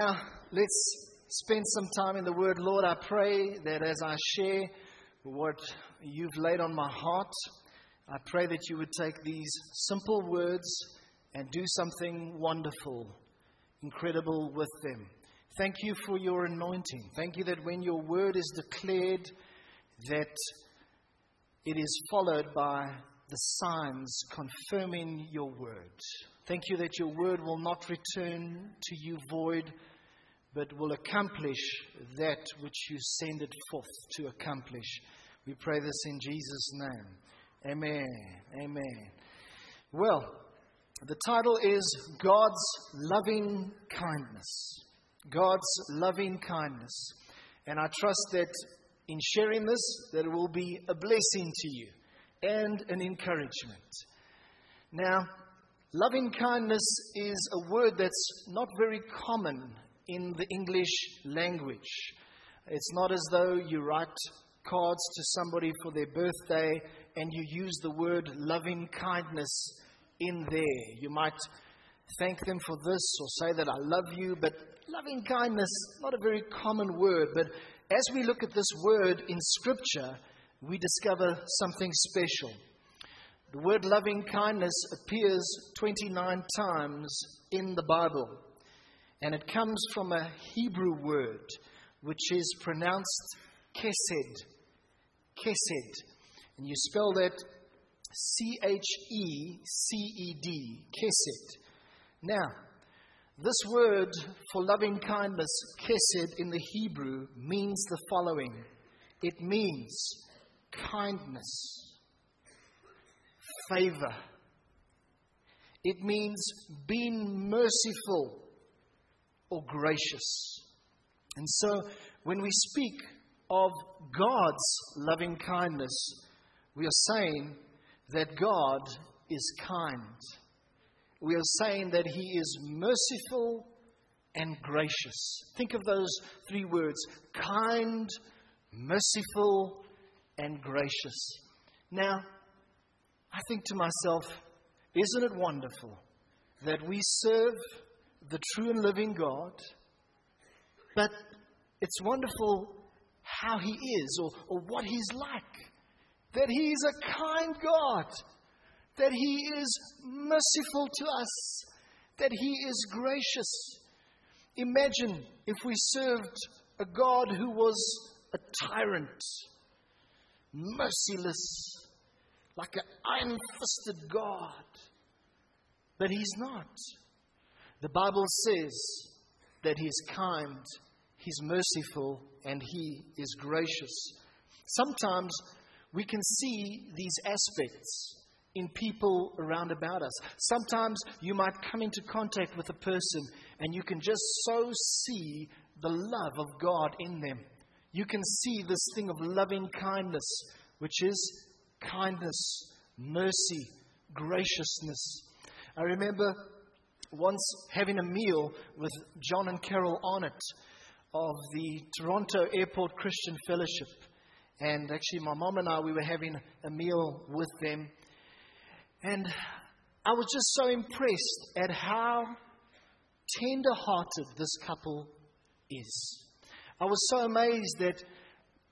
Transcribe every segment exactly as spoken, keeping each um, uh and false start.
Now, let's spend some time in the Word. Lord, I pray that as I share what you've laid on my heart, I pray that you would take these simple words and do something wonderful, incredible with them. Thank you for your anointing. Thank you that when your word is declared, that it is followed by the signs confirming your word. Thank you that your word will not return to you void, but will accomplish that which you send it forth to accomplish. We pray this in Jesus' name. Amen. Amen. Well, the title is God's Loving Kindness. God's Loving Kindness. And I trust that in sharing this, that it will be a blessing to you and an encouragement. Now, loving kindness is a word that's not very common in the English language. It's not as though you write cards to somebody for their birthday and you use the word loving kindness in there. You might thank them for this or say that I love you, but loving kindness, not a very common word. But as we look at this word in Scripture, we discover something special. The word loving kindness appears twenty-nine times in the Bible, and it comes from a Hebrew word which is pronounced Kesed. Kesed. And you spell that C H E C E D. Kesed. Now, this word for loving kindness, Kesed, in the Hebrew means the following. It means kindness, favor. It means being merciful or gracious. And so when we speak of God's loving kindness, we are saying that God is kind. We are saying that He is merciful and gracious. Think of those three words: kind, merciful, and gracious. Now, I think to myself, isn't it wonderful that we serve the true and living God, but it's wonderful how He is or, or what He's like. That He is a kind God. That He is merciful to us. That He is gracious. Imagine if we served a God who was a tyrant, merciless, like an iron-fisted God. But He's not. The Bible says that He is kind, He's merciful, and He is gracious. Sometimes we can see these aspects in people around about us. Sometimes you might come into contact with a person and you can just so see the love of God in them. You can see this thing of loving kindness, which is kindness, mercy, graciousness. I remember once having a meal with John and Carol Arnott of the Toronto Airport Christian Fellowship. And actually my mom and I, we were having a meal with them. And I was just so impressed at how tender-hearted this couple is. I was so amazed that,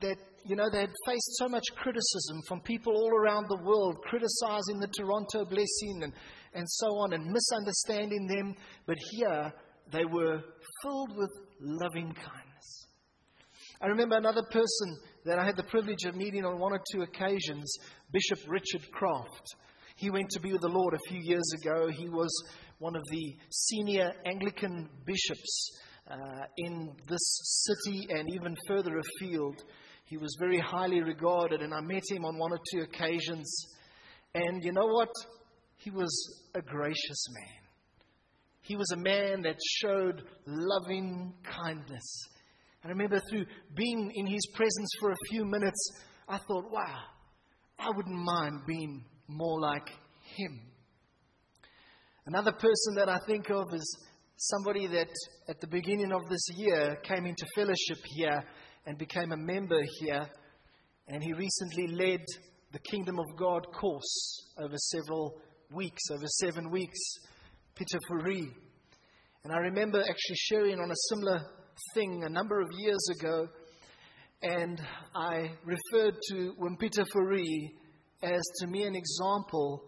that you know, they had faced so much criticism from people all around the world, criticizing the Toronto blessing and, and so on, and misunderstanding them. But here, they were filled with loving kindness. I remember another person that I had the privilege of meeting on one or two occasions, Bishop Richard Croft. He went to be with the Lord a few years ago. He was one of the senior Anglican bishops uh, in this city and even further afield. He was very highly regarded, and I met him on one or two occasions. And you know what? He was a gracious man. He was a man that showed loving kindness. I remember through being in his presence for a few minutes, I thought, wow, I wouldn't mind being more like him. Another person that I think of is somebody that at the beginning of this year came into fellowship here and became a member here. And he recently led the Kingdom of God course over several weeks, over seven weeks, Peter Faurie. And I remember actually sharing on a similar thing a number of years ago, and I referred to Peter Faurie as, to me, an example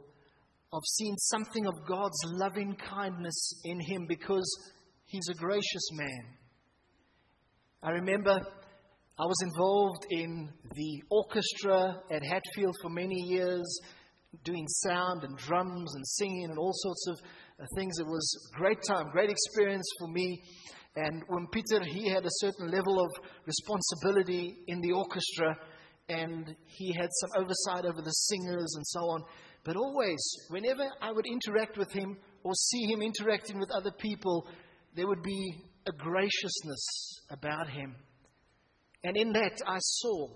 of seeing something of God's loving kindness in him, because he's a gracious man. I remember I was involved in the orchestra at Hatfield for many years, doing sound and drums and singing and all sorts of things. It was a great time, great experience for me. And when Peter, he had a certain level of responsibility in the orchestra, and he had some oversight over the singers and so on. But always, whenever I would interact with him or see him interacting with other people, there would be a graciousness about him. And in that, I saw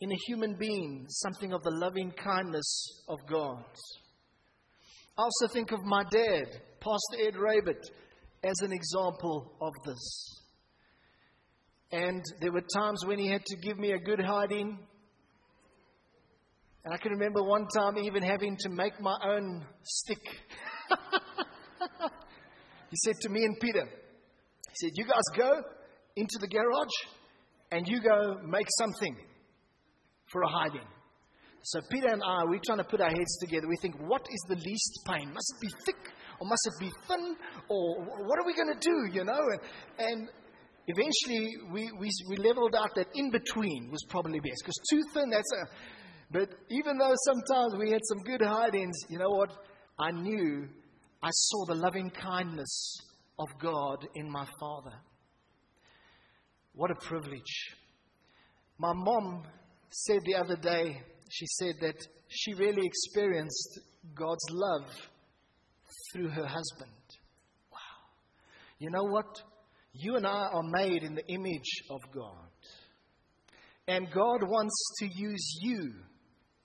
in a human being something of the loving kindness of God. I also think of my dad, Pastor Ed Roebert, as an example of this. And there were times when he had to give me a good hiding. And I can remember one time even having to make my own stick. He said to me and Peter, he said, "You guys go into the garage and you go make something for a hiding." So Peter and I, we're trying to put our heads together. We think, what is the least pain? Must it be thick or must it be thin? Or what are we going to do, you know? And, and eventually we, we we leveled out that in between was probably best. Because too thin, that's a... But even though sometimes we had some good hide-ins, you know what? I knew, I saw the loving kindness of God in my father. What a privilege. My mom said the other day, she said that she really experienced God's love through her husband. Wow. You know what? You and I are made in the image of God. And God wants to use you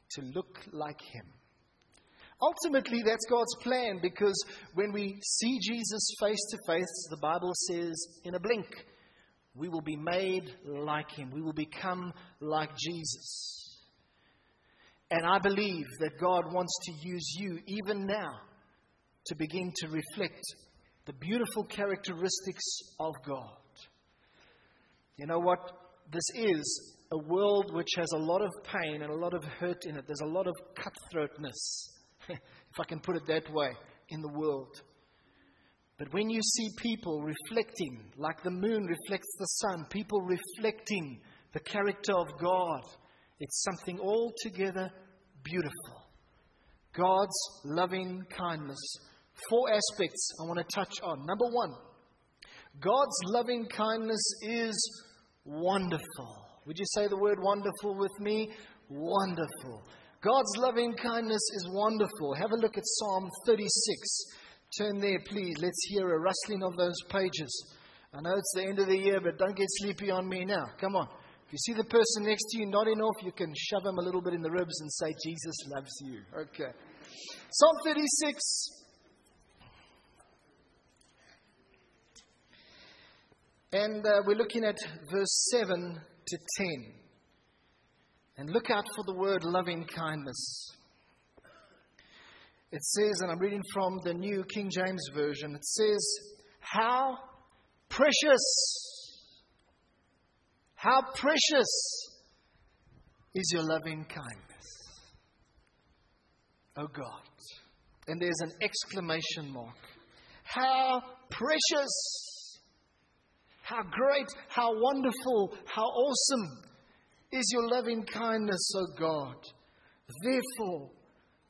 to look like him. Ultimately, that's God's plan, because when we see Jesus face to face, the Bible says, in a blink, we will be made like him. We will become like Jesus. And I believe that God wants to use you even now to begin to reflect the beautiful characteristics of God. You know what? This is a world which has a lot of pain and a lot of hurt in it. There's a lot of cutthroatness, if I can put it that way, in the world. But when you see people reflecting, like the moon reflects the sun, people reflecting the character of God, it's something altogether beautiful. God's loving kindness. Four aspects I want to touch on. Number one, God's loving kindness is wonderful. Would you say the word wonderful with me? Wonderful. God's loving kindness is wonderful. Have a look at Psalm thirty-six. Turn there, please. Let's hear a rustling of those pages. I know it's the end of the year, but don't get sleepy on me now. Come on. If you see the person next to you nodding off, you can shove him a little bit in the ribs and say, Jesus loves you. Okay. Psalm thirty-six. And uh, we're looking at verse seven to ten. And look out for the word loving kindness. It says, and I'm reading from the New King James Version, it says, how precious, how precious is your loving kindness, O God. And there's an exclamation mark. How precious, how great, how wonderful, how awesome is your loving kindness, O God. Therefore,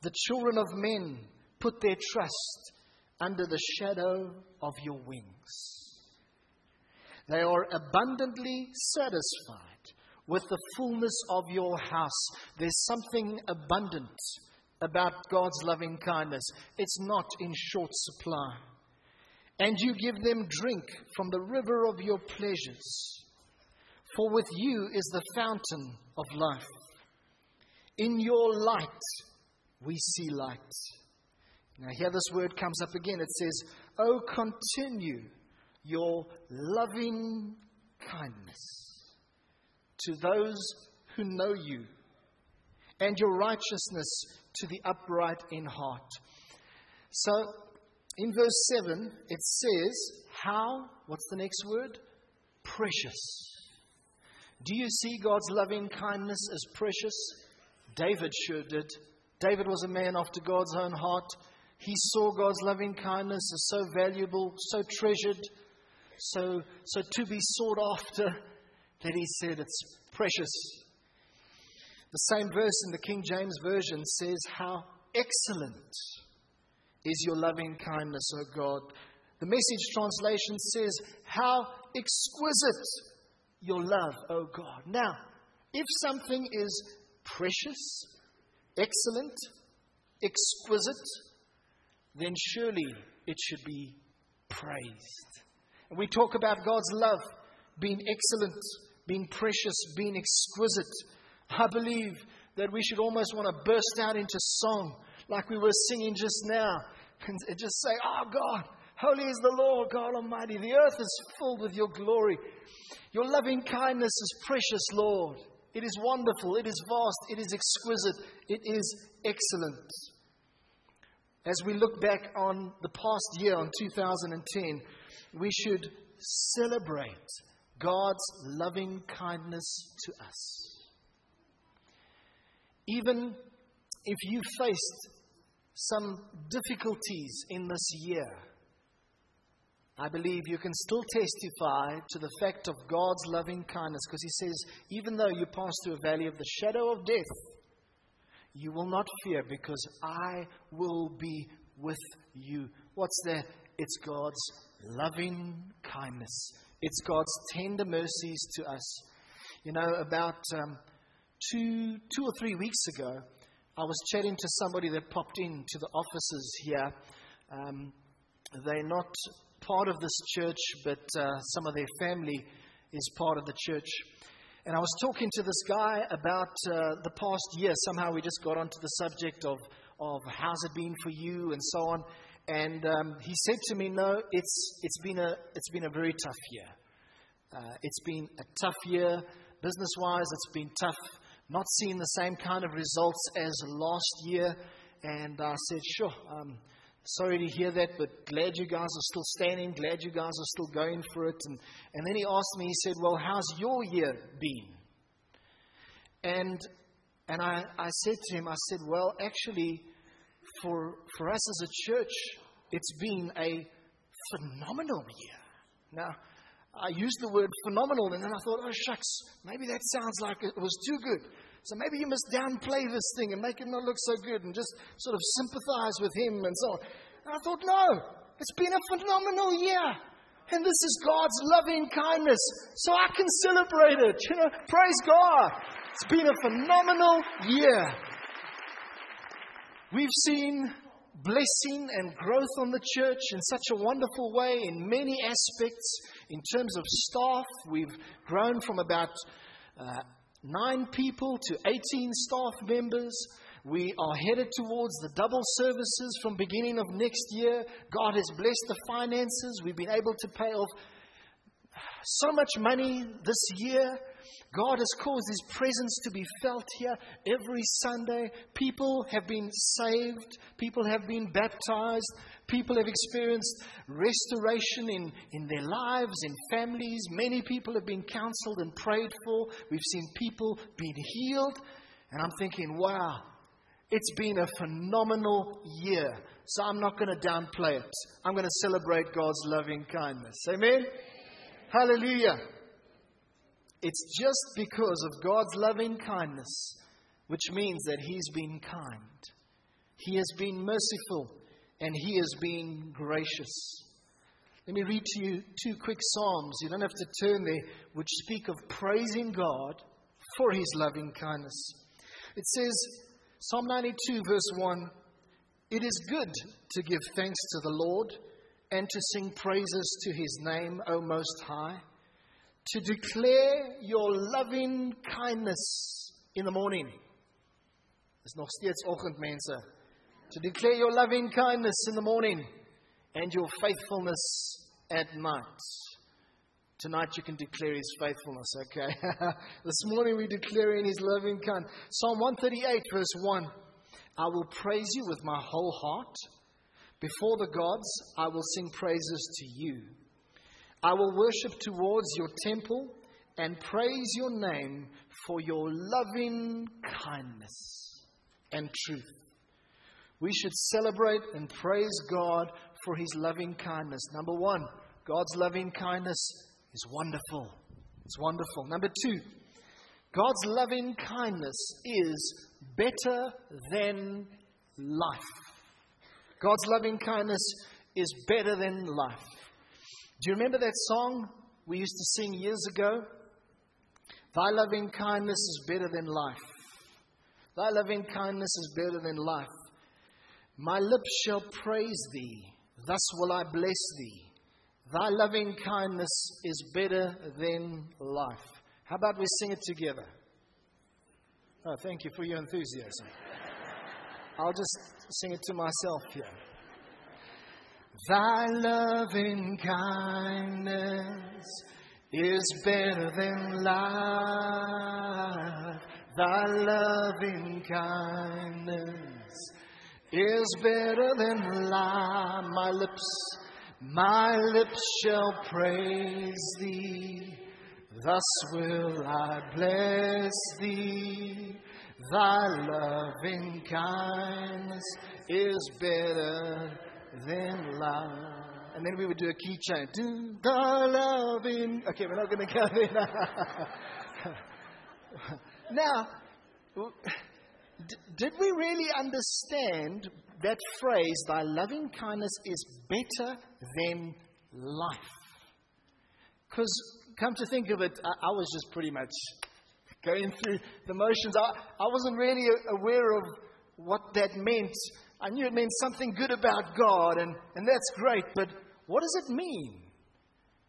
the children of men put their trust under the shadow of your wings. They are abundantly satisfied with the fullness of your house. There's something abundant about God's loving kindness. It's not in short supply. And you give them drink from the river of your pleasures. For with you is the fountain of life. In your light we see light. Now here this word comes up again. It says, oh, continue your loving kindness to those who know you, and your righteousness to the upright in heart. So In verse seven, it says, how, what's the next word? Precious. Do you see God's loving kindness as precious? David sure did. David was a man after God's own heart. He saw God's loving kindness as so valuable, so treasured, so, so to be sought after, that he said it's precious. The same verse in the King James Version says, how excellent is your loving kindness, O God. The Message translation says, how exquisite your love, O God. Now, if something is precious, excellent, exquisite, then surely it should be praised. And we talk about God's love being excellent, being precious, being exquisite. I believe that we should almost want to burst out into song like we were singing just now and just say, oh God, holy is the Lord God Almighty. The earth is filled with your glory. Your loving kindness is precious, Lord. It is wonderful. It is vast. It is exquisite. It is excellent. As we look back on the past year, on two thousand ten, we should celebrate God's loving kindness to us. Even if you faced some difficulties in this year, I believe you can still testify to the fact of God's loving kindness, because he says, even though you pass through a valley of the shadow of death, you will not fear, because I will be with you. What's that? It's God's loving kindness. It's God's tender mercies to us. You know, about um, two, two or three weeks ago, I was chatting to somebody that popped into the offices here. Um, they're not part of this church, but uh, some of their family is part of the church. And I was talking to this guy about uh, the past year. Somehow we just got onto the subject of, of how's it been for you and so on. And um, he said to me, no, it's it's been a it's been a very tough year. Uh, it's been a tough year business-wise. It's been tough, not seeing the same kind of results as last year. And I said, sure, um, sorry to hear that, but glad you guys are still standing. Glad you guys are still going for it. And and then he asked me, he said, well, how's your year been? And and I I said to him, I said, well, actually, For for us as a church, it's been a phenomenal year. Now, I used the word phenomenal, and then I thought, oh, shucks, maybe that sounds like it was too good. So maybe you must downplay this thing and make it not look so good and just sort of sympathize with him and so on. And I thought, no, it's been a phenomenal year. And this is God's loving kindness, so I can celebrate it. You know, praise God. It's been a phenomenal year. We've seen blessing and growth on the church in such a wonderful way in many aspects. In terms of staff, we've grown from about uh, nine people to eighteen staff members. We are headed towards the double services from beginning of next year. God has blessed the finances. We've been able to pay off so much money this year. God has caused His presence to be felt here every Sunday. People have been saved. People have been baptized. People have experienced restoration in, in their lives, in families. Many people have been counseled and prayed for. We've seen people being healed. And I'm thinking, wow, it's been a phenomenal year. So I'm not going to downplay it. I'm going to celebrate God's loving kindness. Amen? Hallelujah. It's just because of God's loving kindness, which means that He's been kind. He has been merciful, and He has been gracious. Let me read to you two quick Psalms. You don't have to turn there, which speak of praising God for His loving kindness. It says, Psalm ninety-two, verse one, it is good to give thanks to the Lord and to sing praises to His name, O Most High. To declare your loving kindness in the morning. Dis nog steeds oggend mense. To declare your loving kindness in the morning and your faithfulness at night. Tonight you can declare His faithfulness, okay? This morning we're declaring His loving kindness. Psalm one thirty-eight, verse one. I will praise you with my whole heart. Before the gods, I will sing praises to you. I will worship towards your temple and praise your name for your loving kindness and truth. We should celebrate and praise God for his loving kindness. Number one, God's loving kindness is wonderful. It's wonderful. Number two, God's loving kindness is better than life. God's loving kindness is better than life. Do you remember that song we used to sing years ago? Thy loving kindness is better than life. Thy loving kindness is better than life. My lips shall praise thee, thus will I bless thee. Thy loving kindness is better than life. How about we sing it together? Oh, thank you for your enthusiasm. I'll just sing it to myself here. Thy loving kindness is better than life. Thy loving kindness is better than life. My lips, my lips shall praise thee. Thus will I bless thee. Thy loving kindness is better than life. And then we would do a key change. Do thy loving... Okay, we're not going to go there. Now, d- did we really understand that phrase, thy loving kindness is better than life? Because come to think of it, I, I was just pretty much going through the motions. I, I wasn't really aware of what that meant. I knew it meant something good about God, and, and that's great, but what does it mean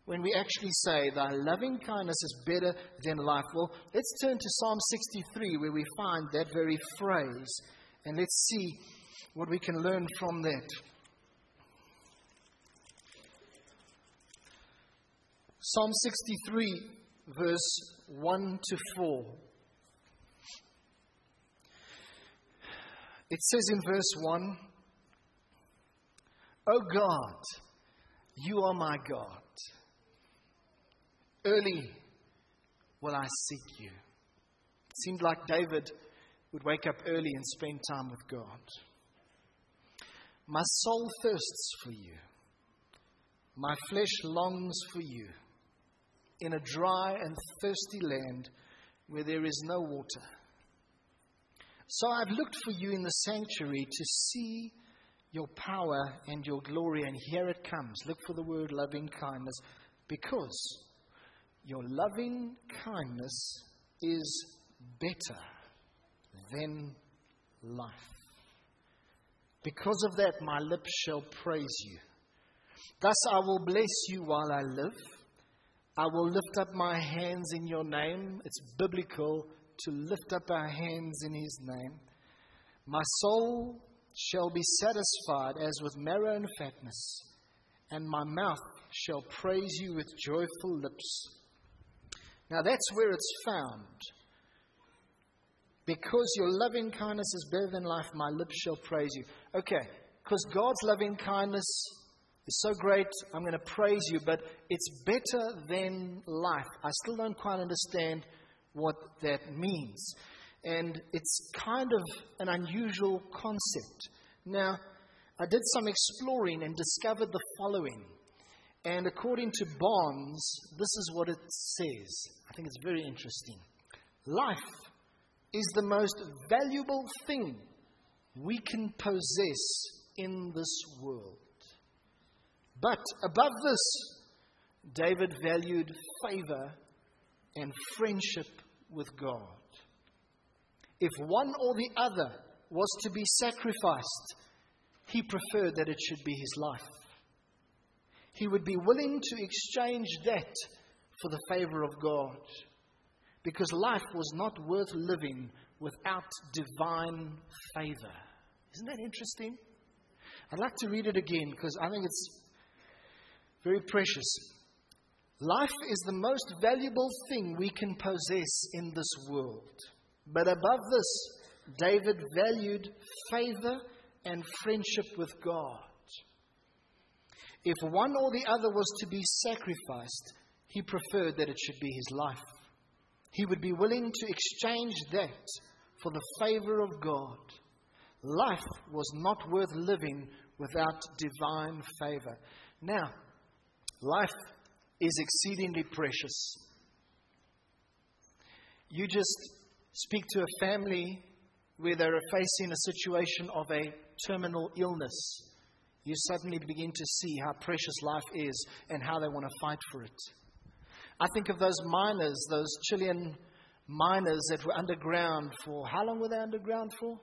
when we actually say, thy loving kindness is better than life? Well, let's turn to Psalm sixty-three, where we find that very phrase, and let's see what we can learn from that. Psalm sixty-three, verse one to four. It says in verse one, O God, you are my God. Early will I seek you. It seemed like David would wake up early and spend time with God. My soul thirsts for you. My flesh longs for you. In a dry and thirsty land where there is no water. So I've looked for you in the sanctuary to see your power and your glory. And here it comes. Look for the word loving kindness. Because your loving kindness is better than life. Because of that, my lips shall praise you. Thus I will bless you while I live. I will lift up my hands in your name. It's biblical to lift up our hands in his name. My soul shall be satisfied as with marrow and fatness, and my mouth shall praise you with joyful lips. Now that's where it's found. Because your loving kindness is better than life, my lips shall praise you. Okay, because God's loving kindness is so great, I'm going to praise you, but it's better than life. I still don't quite understand what that means. And it's kind of an unusual concept. Now, I did some exploring and discovered the following. And according to Barnes, this is what it says. I think it's very interesting. Life is the most valuable thing we can possess in this world. But above this, David valued favor and friendship with God. If one or the other was to be sacrificed, he preferred that it should be his life. He would be willing to exchange that for the favor of God, because life was not worth living without divine favor. Isn't that interesting? I'd like to read it again, because I think it's very precious. Life is the most valuable thing we can possess in this world. But above this, David valued favor and friendship with God. If one or the other was to be sacrificed, he preferred that it should be his life. He would be willing to exchange that for the favor of God. Life was not worth living without divine favor. Now, life is exceedingly precious. You just speak to a family where they are facing a situation of a terminal illness. You suddenly begin to see how precious life is and how they want to fight for it. I think of those miners, those Chilean miners that were underground for... How long were they underground for?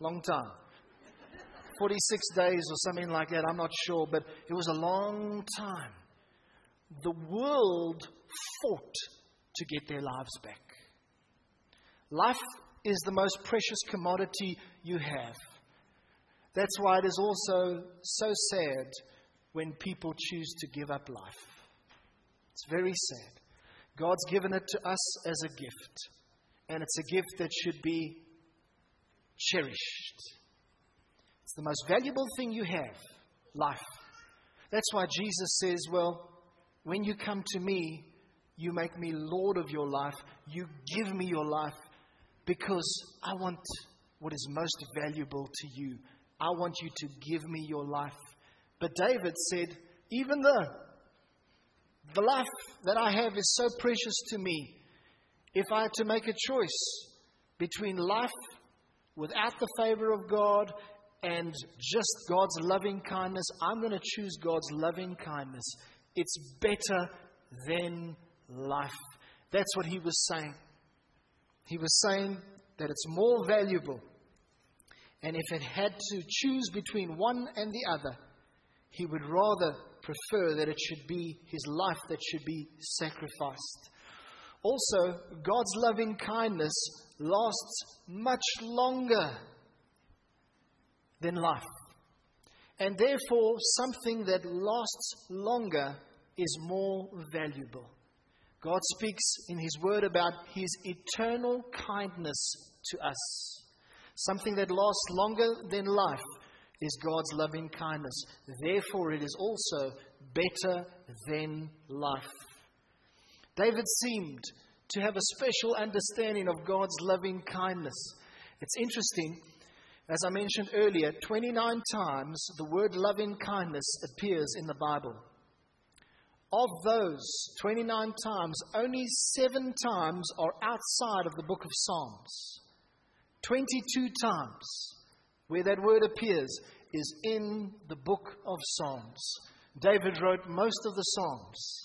Long time. forty-six days or something like that, I'm not sure, but it was a long time. The world fought to get their lives back. Life is the most precious commodity you have. That's why it is also so sad when people choose to give up life. It's very sad. God's given it to us as a gift, and it's a gift that should be cherished. It's the most valuable thing you have, life. That's why Jesus says, well, when you come to me, you make me Lord of your life. You give me your life because I want what is most valuable to you. I want you to give me your life. But David said, even though the life that I have is so precious to me, if I had to make a choice between life without the favor of God and just God's loving kindness, I'm going to choose God's loving kindness. It's better than life. That's what he was saying. He was saying that it's more valuable. And if it had to choose between one and the other, he would rather prefer that it should be his life that should be sacrificed. Also, God's loving kindness lasts much longer than life. And therefore, something that lasts longer is more valuable. God speaks in his word about his eternal kindness to us. Something that lasts longer than life is God's loving kindness. Therefore, it is also better than life. David seemed to have a special understanding of God's loving kindness. It's interesting, as I mentioned earlier, twenty-nine times the word loving kindness appears in the Bible. Of those twenty-nine times, only seven times are outside of the book of Psalms. twenty-two times where that word appears is in the book of Psalms. David wrote most of the Psalms.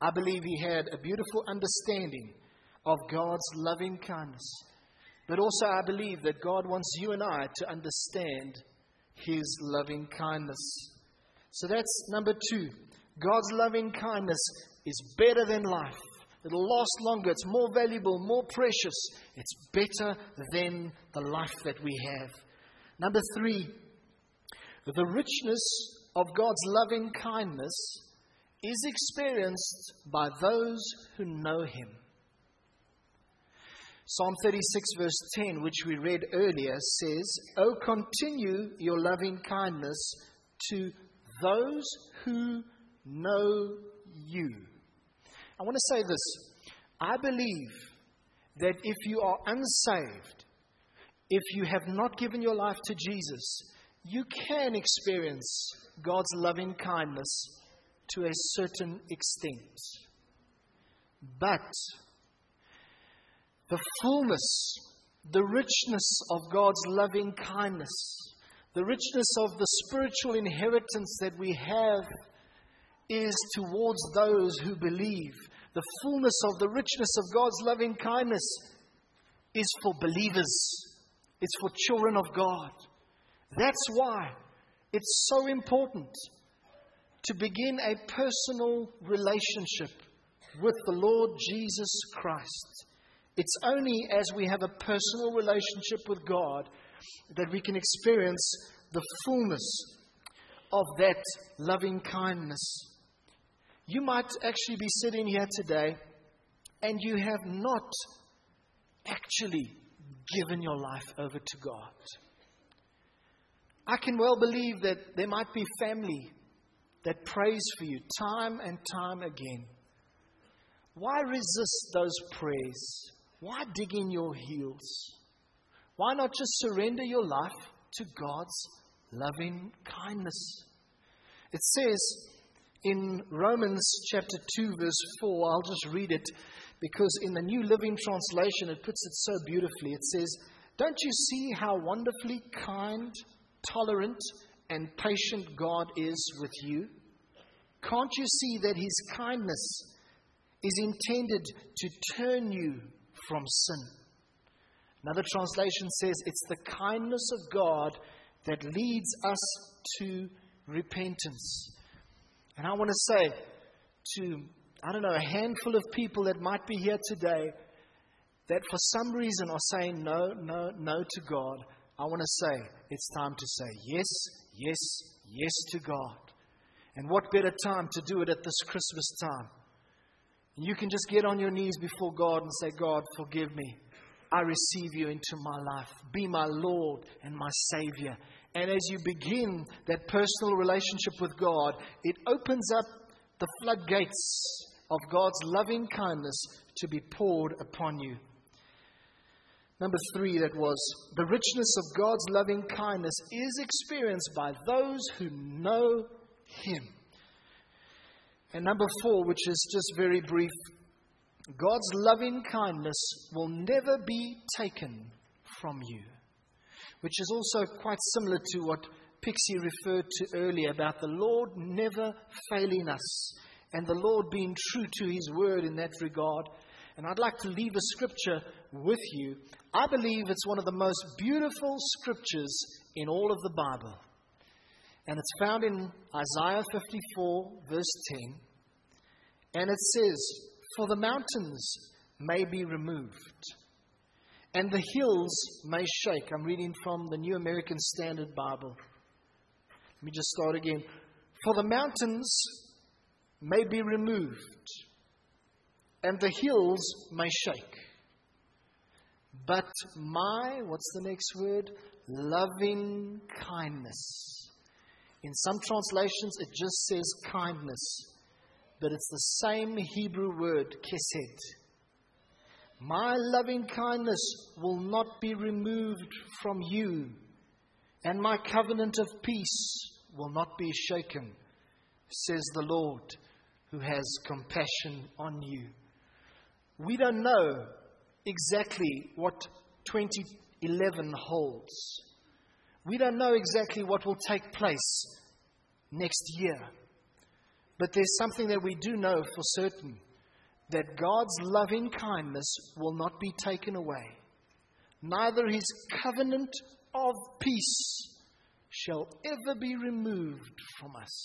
I believe he had a beautiful understanding of God's loving kindness. But also I believe that God wants you and I to understand his loving kindness. So that's number two. God's loving kindness is better than life. It'll last longer. It's more valuable, more precious. It's better than the life that we have. Number three, the richness of God's loving kindness is experienced by those who know him. Psalm thirty-six verse ten, which we read earlier, says, "Oh, continue your loving kindness to those who know you." I want to say this. I believe that if you are unsaved, if you have not given your life to Jesus, you can experience God's loving kindness to a certain extent. But the fullness, the richness of God's loving kindness, the richness of the spiritual inheritance that we have is towards those who believe. The fullness of the richness of God's loving kindness is for believers. It's for children of God. That's why it's so important to begin a personal relationship with the Lord Jesus Christ. It's only as we have a personal relationship with God that we can experience the fullness of that loving kindness. You might actually be sitting here today and you have not actually given your life over to God. I can well believe that there might be family that prays for you time and time again. Why resist those prayers? Why dig in your heels? Why not just surrender your life to God's loving kindness? It says in Romans chapter two, verse four, I'll just read it because in the New Living Translation it puts it so beautifully. It says, "Don't you see how wonderfully kind, tolerant, and patient God is with you? Can't you see that His kindness is intended to turn you from sin?" Another translation says, it's the kindness of God that leads us to repentance. And I want to say to, I don't know, a handful of people that might be here today that for some reason are saying no, no, no to God, I want to say, it's time to say yes, yes, yes to God. And what better time to do it at this Christmas time? You can just get on your knees before God and say, God, forgive me. I receive you into my life. Be my Lord and my Savior. And as you begin that personal relationship with God, it opens up the floodgates of God's loving kindness to be poured upon you. Number three, that was the richness of God's loving kindness is experienced by those who know Him. And number four, which is just very brief, God's loving kindness will never be taken from you, which is also quite similar to what Pixie referred to earlier about the Lord never failing us and the Lord being true to His word in that regard. And I'd like to leave a scripture with you. I believe it's one of the most beautiful scriptures in all of the Bible. And it's found in Isaiah fifty-four, verse ten. And it says, "For the mountains may be removed, and the hills may shake." I'm reading from the New American Standard Bible. Let me just start again. "For the mountains may be removed, and the hills may shake. But my," what's the next word? "Loving kindness." In some translations, it just says kindness, but it's the same Hebrew word, kesed. My loving kindness will not be removed from you, and my covenant of peace will not be shaken, says the Lord, who has compassion on you. We don't know exactly what twenty eleven holds. We don't know exactly what will take place next year. But there's something that we do know for certain, that God's loving kindness will not be taken away. Neither His covenant of peace shall ever be removed from us.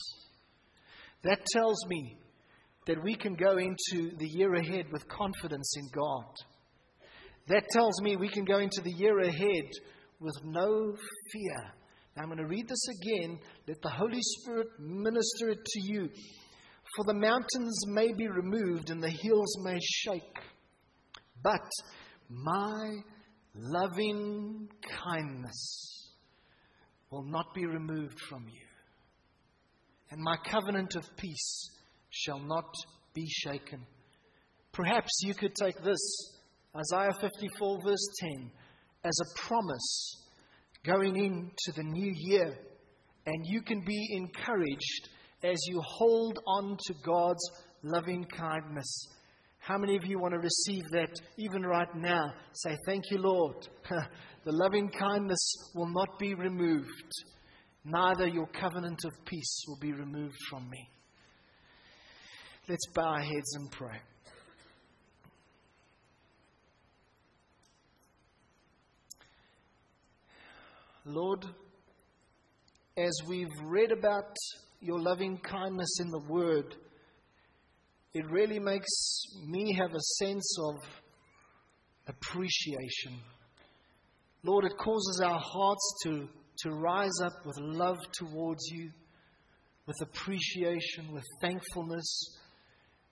That tells me that we can go into the year ahead with confidence in God. That tells me we can go into the year ahead with no fear. Now I'm going to read this again. Let the Holy Spirit minister it to you. "For the mountains may be removed and the hills may shake, but my loving kindness will not be removed from you, and my covenant of peace shall not be shaken." Perhaps you could take this, Isaiah fifty-four, verse ten, as a promise going into the new year. And you can be encouraged as you hold on to God's loving kindness. How many of you want to receive that even right now? Say, thank you, Lord. The loving kindness will not be removed. Neither your covenant of peace will be removed from me. Let's bow our heads and pray. Lord, as we've read about your loving kindness in the Word, it really makes me have a sense of appreciation. Lord, it causes our hearts to, to rise up with love towards you, with appreciation, with thankfulness.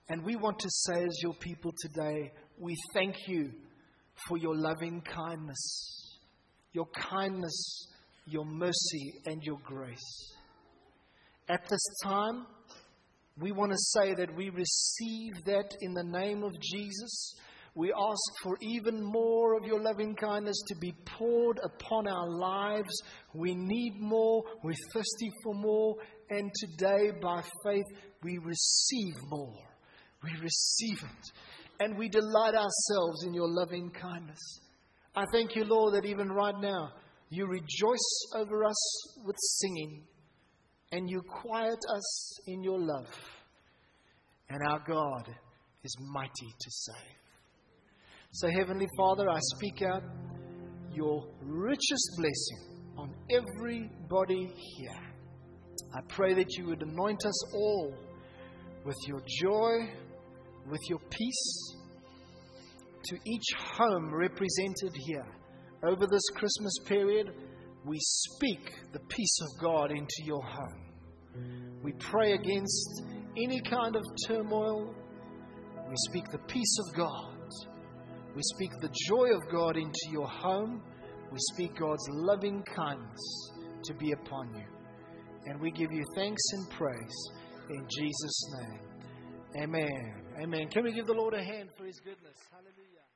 And we want to say as your people today, we thank you for your loving kindness. Your kindness your mercy and your grace. At this time, we want to say that we receive that in the name of Jesus. We ask for even more of your loving kindness to be poured upon our lives. We need more. We're thirsty for more. And today, by faith, we receive more. We receive it. And we delight ourselves in your loving kindness. I thank you, Lord, that even right now, you rejoice over us with singing. And you quiet us in your love. And our God is mighty to save. So, Heavenly Father, I speak out your richest blessing on everybody here. I pray that you would anoint us all with your joy, with your peace, to each home represented here. Over this Christmas period, we speak the peace of God into your home. We pray against any kind of turmoil. We speak the peace of God. We speak the joy of God into your home. We speak God's loving kindness to be upon you. And we give you thanks and praise in Jesus' name. Amen. Amen. Can we give the Lord a hand for his goodness? Hallelujah.